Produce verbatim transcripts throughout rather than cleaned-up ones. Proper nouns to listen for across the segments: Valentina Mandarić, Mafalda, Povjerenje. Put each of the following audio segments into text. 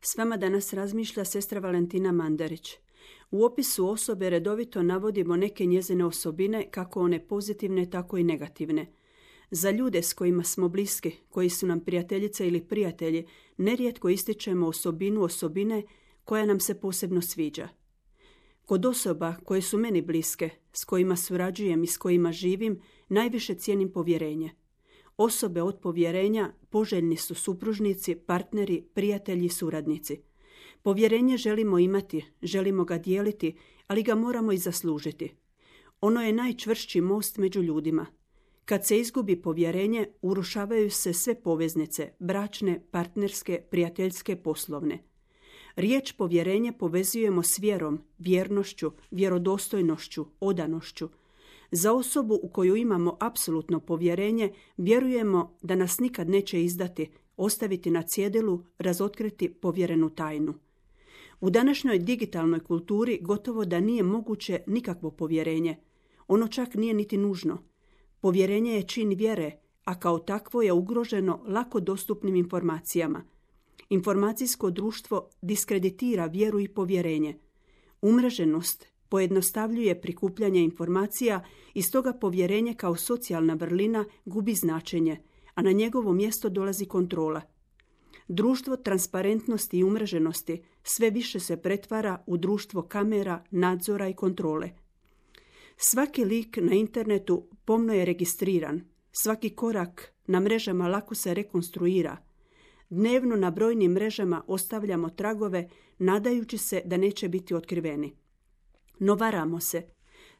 S vama danas razmišlja sestra Valentina Mandarić. U opisu osobe redovito navodimo neke njezine osobine, kako one pozitivne, tako i negativne. Za ljude s kojima smo bliski, koji su nam prijateljice ili prijatelji, nerijetko ističemo osobinu osobine koja nam se posebno sviđa. Kod osoba koje su meni bliske, s kojima surađujem i s kojima živim, najviše cijenim povjerenje. Osobe od povjerenja poželjni su supružnici, partneri, prijatelji i suradnici. Povjerenje želimo imati, želimo ga dijeliti, ali ga moramo i zaslužiti. Ono je najčvršći most među ljudima. Kad se izgubi povjerenje, urušavaju se sve poveznice, bračne, partnerske, prijateljske, poslovne. Riječ povjerenje povezujemo s vjerom, vjernošću, vjerodostojnošću, odanošću. Za osobu u koju imamo apsolutno povjerenje vjerujemo da nas nikad neće izdati, ostaviti na cjedilu, razotkriti povjerenu tajnu. U današnjoj digitalnoj kulturi gotovo da nije moguće nikakvo povjerenje. Ono čak nije niti nužno. Povjerenje je čin vjere, a kao takvo je ugroženo lako dostupnim informacijama. Informacijsko društvo diskreditira vjeru i povjerenje. Umreženost pojednostavljuje prikupljanje informacija i stoga povjerenje kao socijalna vrlina gubi značenje, a na njegovo mjesto dolazi kontrola. Društvo transparentnosti i umreženosti sve više se pretvara u društvo kamera, nadzora i kontrole. Svaki lik na internetu pomno je registriran, svaki korak na mrežama lako se rekonstruira. Dnevno na brojnim mrežama ostavljamo tragove nadajući se da neće biti otkriveni. No varamo se.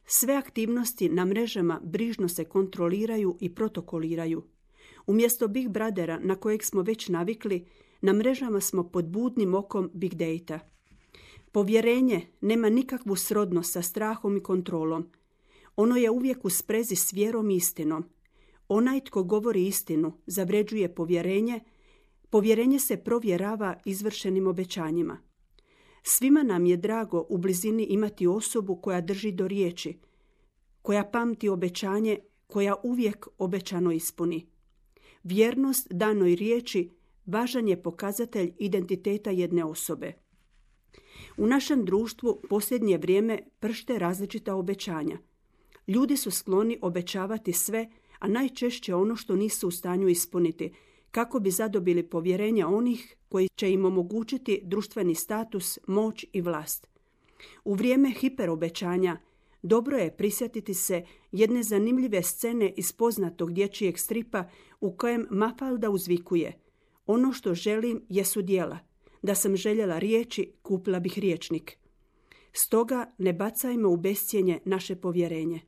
Sve aktivnosti na mrežama brižno se kontroliraju i protokoliraju. Umjesto Big Brothera na kojeg smo već navikli, na mrežama smo pod budnim okom Big Data. Povjerenje nema nikakvu srodnost sa strahom i kontrolom. Ono je uvijek u sprezi s vjerom i istinom. Onaj tko govori istinu zavređuje povjerenje. Povjerenje se provjerava izvršenim obećanjima. Svima nam je drago u blizini imati osobu koja drži do riječi, koja pamti obećanje, koja uvijek obećano ispuni. Vjernost danoj riječi važan je pokazatelj identiteta jedne osobe. U našem društvu posljednje vrijeme pršte različita obećanja. Ljudi su skloni obećavati sve, a najčešće ono što nisu u stanju ispuniti, kako bi zadobili povjerenja onih koji će im omogućiti društveni status, moć i vlast. U vrijeme hiperobećanja dobro je prisjetiti se jedne zanimljive scene iz poznatog dječjeg stripa u kojem Mafalda uzvikuje: "Ono što želim jesu djela. Da sam željela riječi, kupila bih rječnik." Stoga ne bacajmo u bescijenje naše povjerenje.